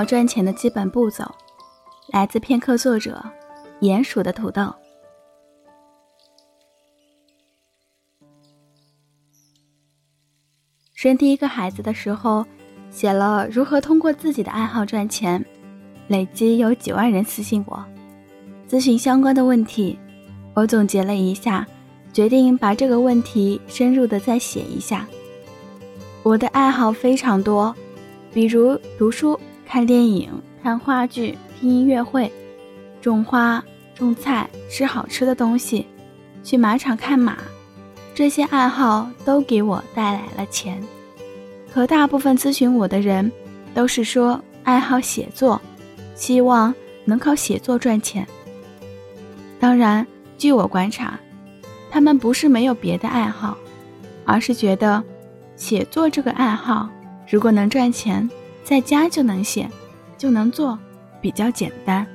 好赚钱的基本步骤，来自片刻作者鼹鼠的土豆。生第一个孩子的时候，写了如何通过自己的爱好赚钱，累计有几万人私信我，咨询相关的问题。我总结了一下，决定把这个问题深入的再写一下。我的爱好非常多，比如读书、看电影、看话剧、听音乐会、种花、种菜、吃好吃的东西、去马场看马，这些爱好都给我带来了钱。可大部分咨询我的人都是说爱好写作，希望能靠写作赚钱。当然，据我观察，他们不是没有别的爱好，而是觉得写作这个爱好如果能赚钱，在家就能写，就能做，比较简单。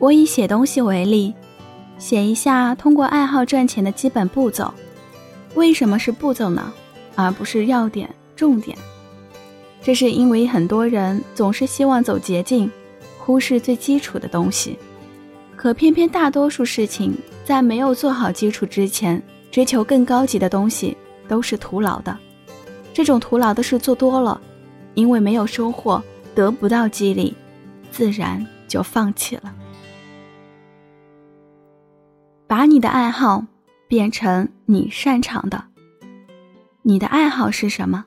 我以写东西为例，写一下通过爱好赚钱的基本步骤。为什么是步骤呢？而不是要点、重点。这是因为很多人总是希望走捷径，忽视最基础的东西。可偏偏大多数事情在没有做好基础之前，追求更高级的东西都是徒劳的。这种徒劳的事做多了，因为没有收获，得不到激励，自然就放弃了。把你的爱好变成你擅长的。你的爱好是什么？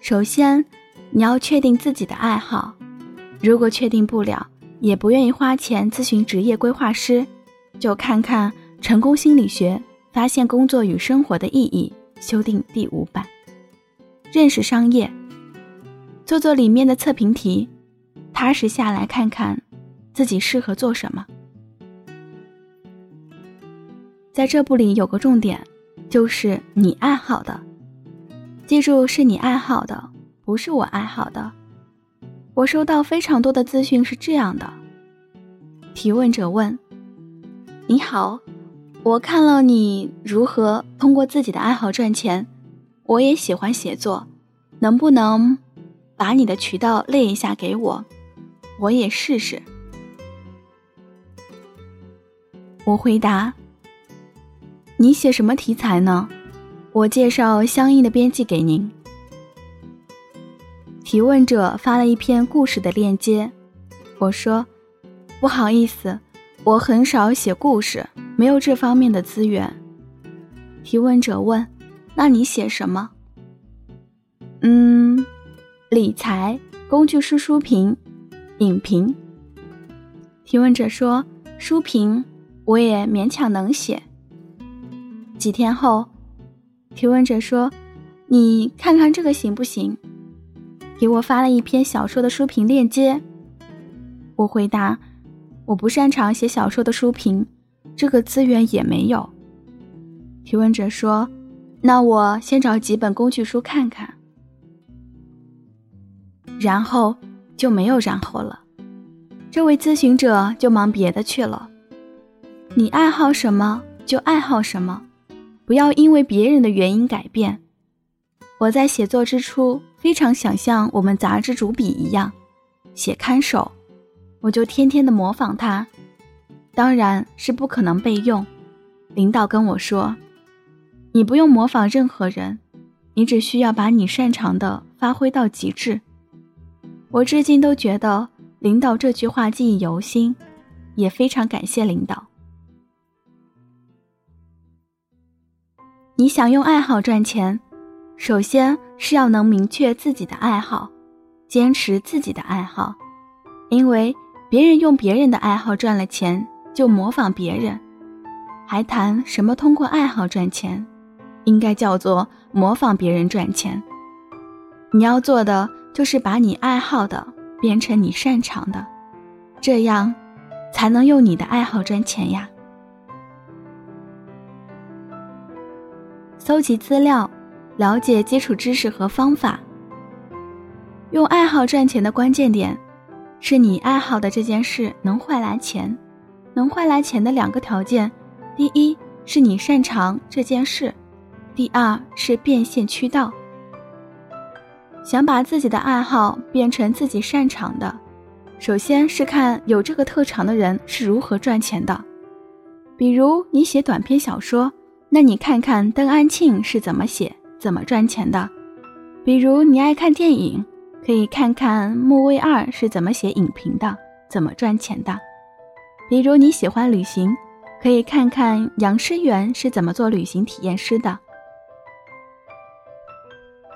首先，你要确定自己的爱好。如果确定不了，也不愿意花钱咨询职业规划师，就看看成功心理学，发现工作与生活的意义，修订第5版。认识商业，做做里面的测评题，踏实下来看看自己适合做什么。在这部里有个重点，就是你爱好的。记住，是你爱好的，不是我爱好的。我收到非常多的咨询是这样的，提问者问：你好，我看了你如何通过自己的爱好赚钱，我也喜欢写作，能不能把你的渠道列一下给我，我也试试。我回答：你写什么题材呢？我介绍相应的编辑给您。提问者发了一篇故事的链接，我说：不好意思，我很少写故事，没有这方面的资源。提问者问：那你写什么？理财、工具书书评、影评。提问者说：书评我也勉强能写。几天后，提问者说：你看看这个行不行？给我发了一篇小说的书评链接。我回答：我不擅长写小说的书评，这个资源也没有。提问者说：那我先找几本工具书看看。然后就没有然后了，这位咨询者就忙别的去了。你爱好什么就爱好什么，不要因为别人的原因改变。我在写作之初，非常想像我们杂志主笔一样写看守，我就天天的模仿他，当然是不可能备用。领导跟我说：你不用模仿任何人，你只需要把你擅长的发挥到极致。我至今都觉得领导这句话记忆犹新，也非常感谢领导。你想用爱好赚钱，首先是要能明确自己的爱好，坚持自己的爱好。因为别人用别人的爱好赚了钱，就模仿别人，还谈什么通过爱好赚钱，应该叫做模仿别人赚钱。你要做的就是把你爱好的变成你擅长的，这样才能用你的爱好赚钱呀。搜集资料，了解基础知识和方法。用爱好赚钱的关键点是你爱好的这件事能换来钱。能换来钱的2个条件，第一是你擅长这件事，第2是变现渠道。想把自己的爱好变成自己擅长的，首先是看有这个特长的人是如何赚钱的。比如你写短篇小说，那你看看邓安庆是怎么写、怎么赚钱的。比如你爱看电影，可以看看莫卫二是怎么写影评的、怎么赚钱的。比如你喜欢旅行，可以看看杨师园是怎么做旅行体验师的。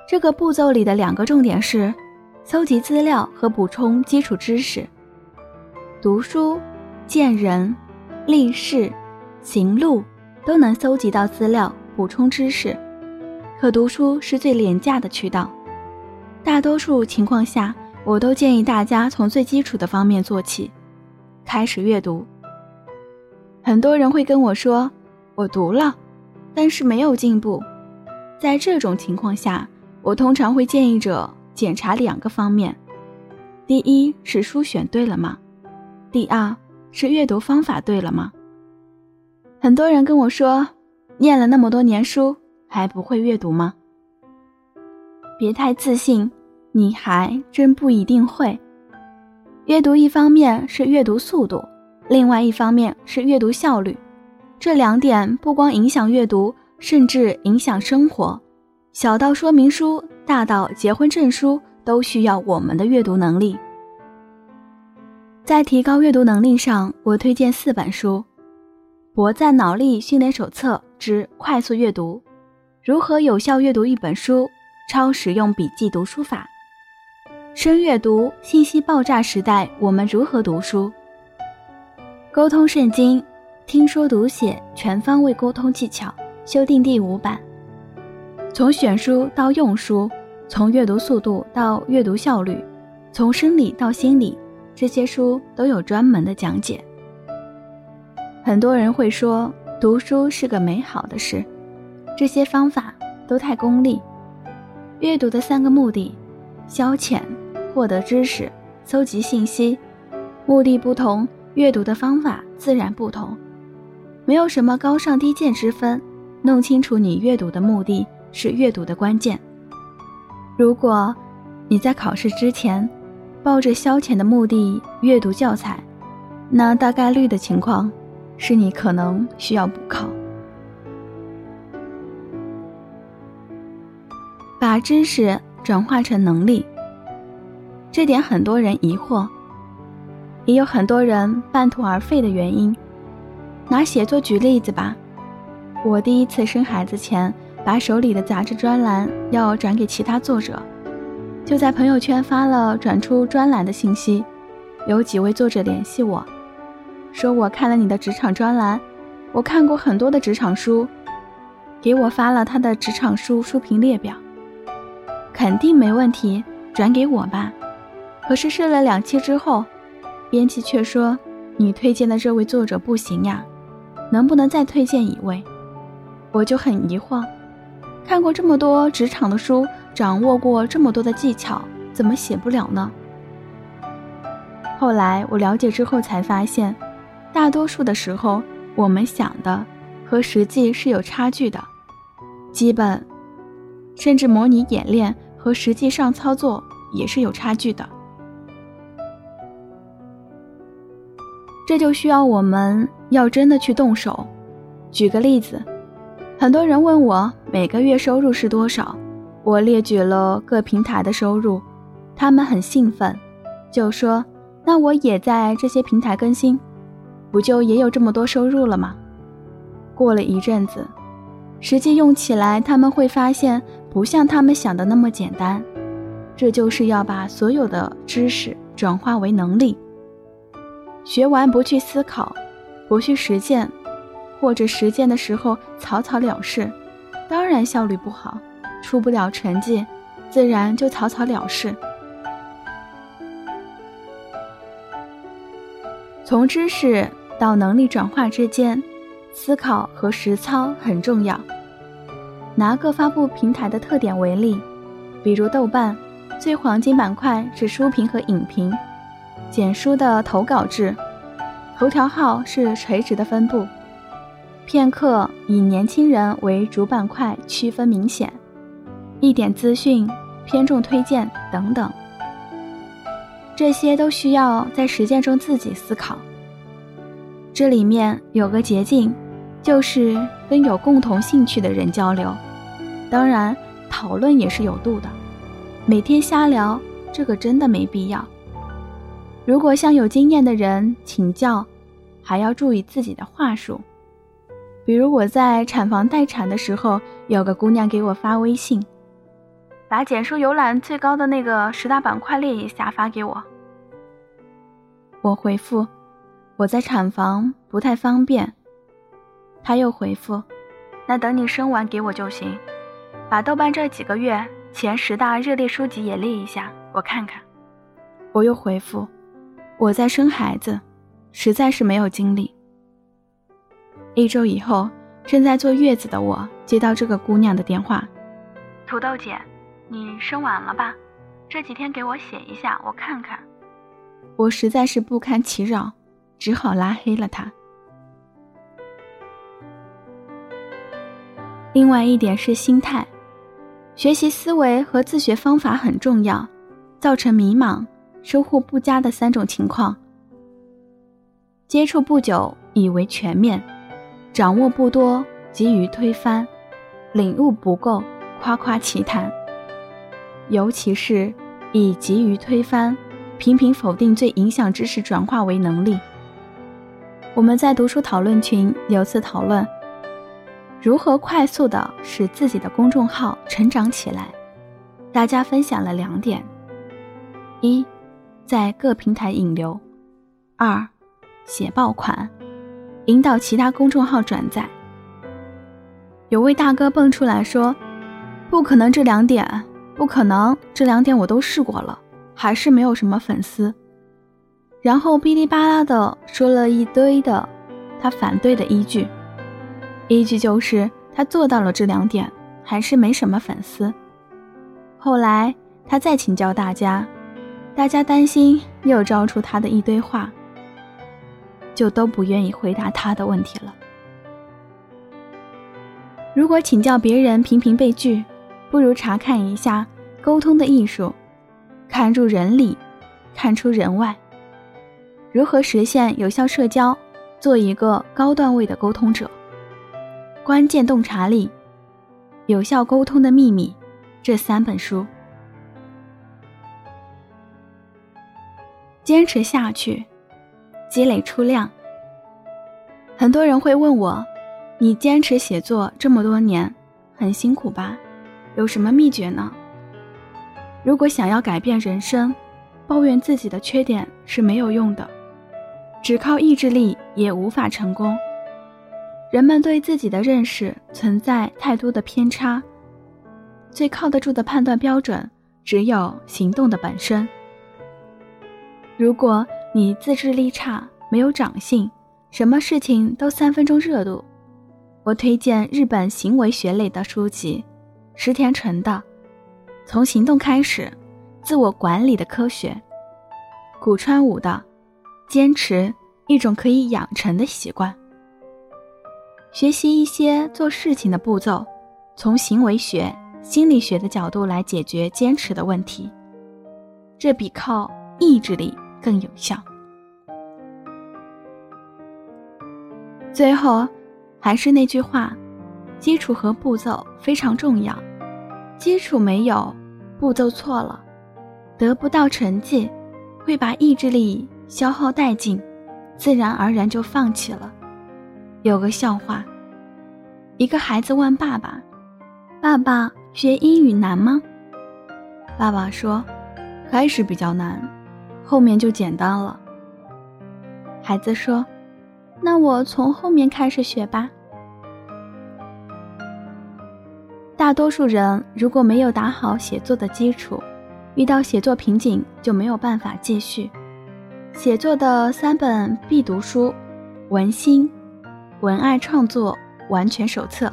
这个步骤里的两个重点是搜集资料和补充基础知识。读书、见人、历事、行路都能搜集到资料补充知识，可读书是最廉价的渠道。大多数情况下，我都建议大家从最基础的方面做起，开始阅读。很多人会跟我说，我读了，但是没有进步。在这种情况下，我通常会建议者检查两个方面，第一是书选对了吗？第二是阅读方法对了吗？很多人跟我说，念了那么多年书，还不会阅读吗？别太自信，你还真不一定会。阅读一方面是阅读速度，另外一方面是阅读效率。这两点不光影响阅读，甚至影响生活。小到说明书，大到结婚证书，都需要我们的阅读能力。在提高阅读能力上，我推荐4本书：《博赞脑力训练手册之快速阅读》、如何有效阅读一本书、超实用笔记读书法、深阅读信息爆炸时代我们如何读书、沟通圣经听说读写全方位沟通技巧修订第5版。从选书到用书，从阅读速度到阅读效率，从生理到心理，这些书都有专门的讲解。很多人会说，读书是个美好的事，这些方法都太功利。阅读的3个目的：消遣、获得知识、搜集信息。目的不同，阅读的方法自然不同，没有什么高尚低贱之分。弄清楚你阅读的目的是阅读的关键。如果你在考试之前抱着消遣的目的阅读教材，那大概率的情况是你可能需要补考。把知识转化成能力，这点很多人疑惑，也有很多人半途而废的原因。拿写作举例子吧，我第一次生孩子前，把手里的杂志专栏要转给其他作者，就在朋友圈发了转出专栏的信息。有几位作者联系我，说我看了你的职场专栏，我看过很多的职场书，给我发了他的职场书书评列表，肯定没问题，转给我吧。可是试了2期之后，编辑却说，你推荐的这位作者不行呀，能不能再推荐一位？我就很疑惑，看过这么多职场的书，掌握过这么多的技巧，怎么写不了呢？后来我了解之后才发现，大多数的时候，我们想的和实际是有差距的。基本，甚至模拟演练和实际上操作也是有差距的。这就需要我们要真的去动手。举个例子，很多人问我每个月收入是多少，我列举了各平台的收入，他们很兴奋，就说，那我也在这些平台更新，不就也有这么多收入了吗？过了一阵子，实际用起来，他们会发现不像他们想的那么简单。这就是要把所有的知识转化为能力。学完不去思考，不去实践，或者实践的时候草草了事，当然效率不好，出不了成绩，自然就草草了事。从知识到能力转化之间，思考和实操很重要。拿各发布平台的特点为例，比如豆瓣，最黄金板块是书评和影评，简书的投稿制，头条号是垂直的分布，片刻以年轻人为主板块区分明显，一点资讯偏重推荐等等，这些都需要在实践中自己思考。这里面有个捷径，就是跟有共同兴趣的人交流，当然讨论也是有度的，每天瞎聊这个真的没必要。如果向有经验的人请教，还要注意自己的话术。比如我在产房待产的时候，有个姑娘给我发微信，把简书游览最高的那个10大板块列一下发给我。我回复我在产房不太方便，她又回复那等你生完给我就行，把豆瓣这几个月前10大热烈书籍也列一下我看看。我又回复我在生孩子，实在是没有精力。1周以后，正在坐月子的我接到这个姑娘的电话，土豆姐，你生完了吧？这几天给我写一下，我看看。我实在是不堪其扰，只好拉黑了她。另外一点是心态，学习思维和自学方法很重要，造成迷茫、收获不佳的3种情况。接触不久，以为全面。掌握不多，急于推翻，领悟不够，夸夸其谈。尤其是以急于推翻、频频否定最影响知识转化为能力。我们在读书讨论群有次讨论，如何快速地使自己的公众号成长起来。大家分享了2点：1. 在各平台引流； 2. 写爆款，引导其他公众号转载。有位大哥蹦出来说，不可能这两点我都试过了，还是没有什么粉丝，然后哔哩吧啦的说了一堆的他反对的依据就是他做到了这2点，还是没什么粉丝。后来他再请教大家担心又招出他的一堆话，就都不愿意回答他的问题了。如果请教别人频频被拒，不如查看一下沟通的艺术，看住人里，看出人外。如何实现有效社交，做一个高段位的沟通者。关键洞察力，有效沟通的秘密，这3本书。坚持下去，积累出量。很多人会问我，你坚持写作这么多年，很辛苦吧？有什么秘诀呢？如果想要改变人生，抱怨自己的缺点是没有用的，只靠意志力也无法成功。人们对自己的认识存在太多的偏差，最靠得住的判断标准只有行动的本身。如果你自制力差，没有长性，什么事情都3分钟热度，我推荐日本行为学类的书籍，石田纯的从行动开始，自我管理的科学，古川武的坚持，一种可以养成的习惯。学习一些做事情的步骤，从行为学、心理学的角度来解决坚持的问题，这比靠意志力更有效。最后还是那句话，基础和步骤非常重要，基础没有，步骤错了，得不到成绩，会把意志力消耗殆尽，自然而然就放弃了。有个笑话，一个孩子问爸爸，爸爸学英语难吗？爸爸说，开始比较难，后面就简单了。孩子说，那我从后面开始学吧。大多数人如果没有打好写作的基础，遇到写作瓶颈就没有办法继续。写作的3本必读书，文心、文爱创作完全手册，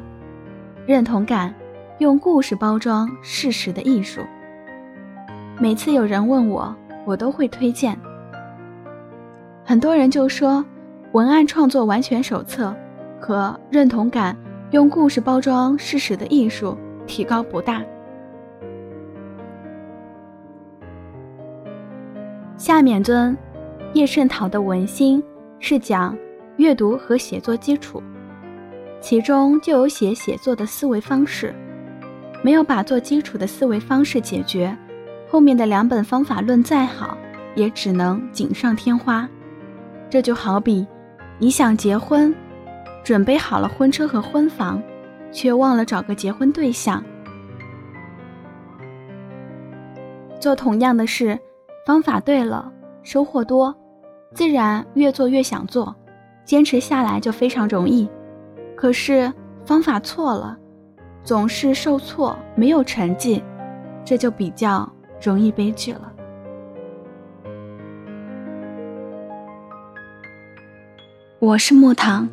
认同感，用故事包装事实的艺术。每次有人问我，我都会推荐。很多人就说，文案创作完全手册和认同感，用故事包装事实的艺术提高不大。夏丏尊、叶圣陶的文心是讲阅读和写作基础，其中就有写作的思维方式，没有把做基础的思维方式解决，后面的两本方法论再好，也只能锦上添花。这就好比你想结婚，准备好了婚车和婚房，却忘了找个结婚对象。做同样的事，方法对了，收获多，自然越做越想做，坚持下来就非常容易。可是方法错了，总是受挫，没有成绩，这就比较容易悲剧了。我是木糖。